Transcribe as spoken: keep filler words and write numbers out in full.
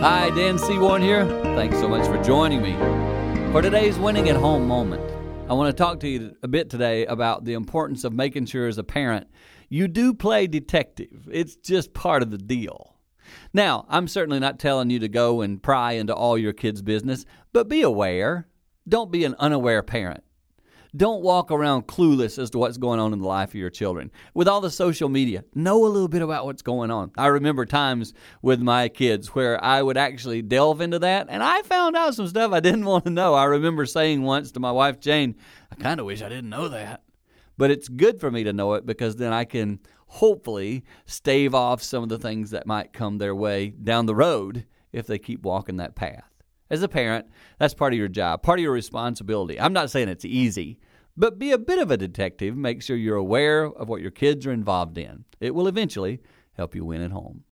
Hi, Dan Seaworn here. Thanks so much for joining me for today's Winning at Home moment. I want to talk to you a bit today about the importance of making sure as a parent you do play detective. It's just part of the deal. Now, I'm certainly not telling you to go and pry into all your kids' business, but be aware. Don't be an unaware parent. Don't walk around clueless as to what's going on in the life of your children. With all the social media, know a little bit about what's going on. I remember times with my kids where I would actually delve into that, and I found out some stuff I didn't want to know. I remember saying once to my wife, Jane, I kind of wish I didn't know that. But it's good for me to know it because then I can hopefully stave off some of the things that might come their way down the road if they keep walking that path. As a parent, that's part of your job, part of your responsibility. I'm not saying it's easy, but be a bit of a detective. Make sure you're aware of what your kids are involved in. It will eventually help you win at home.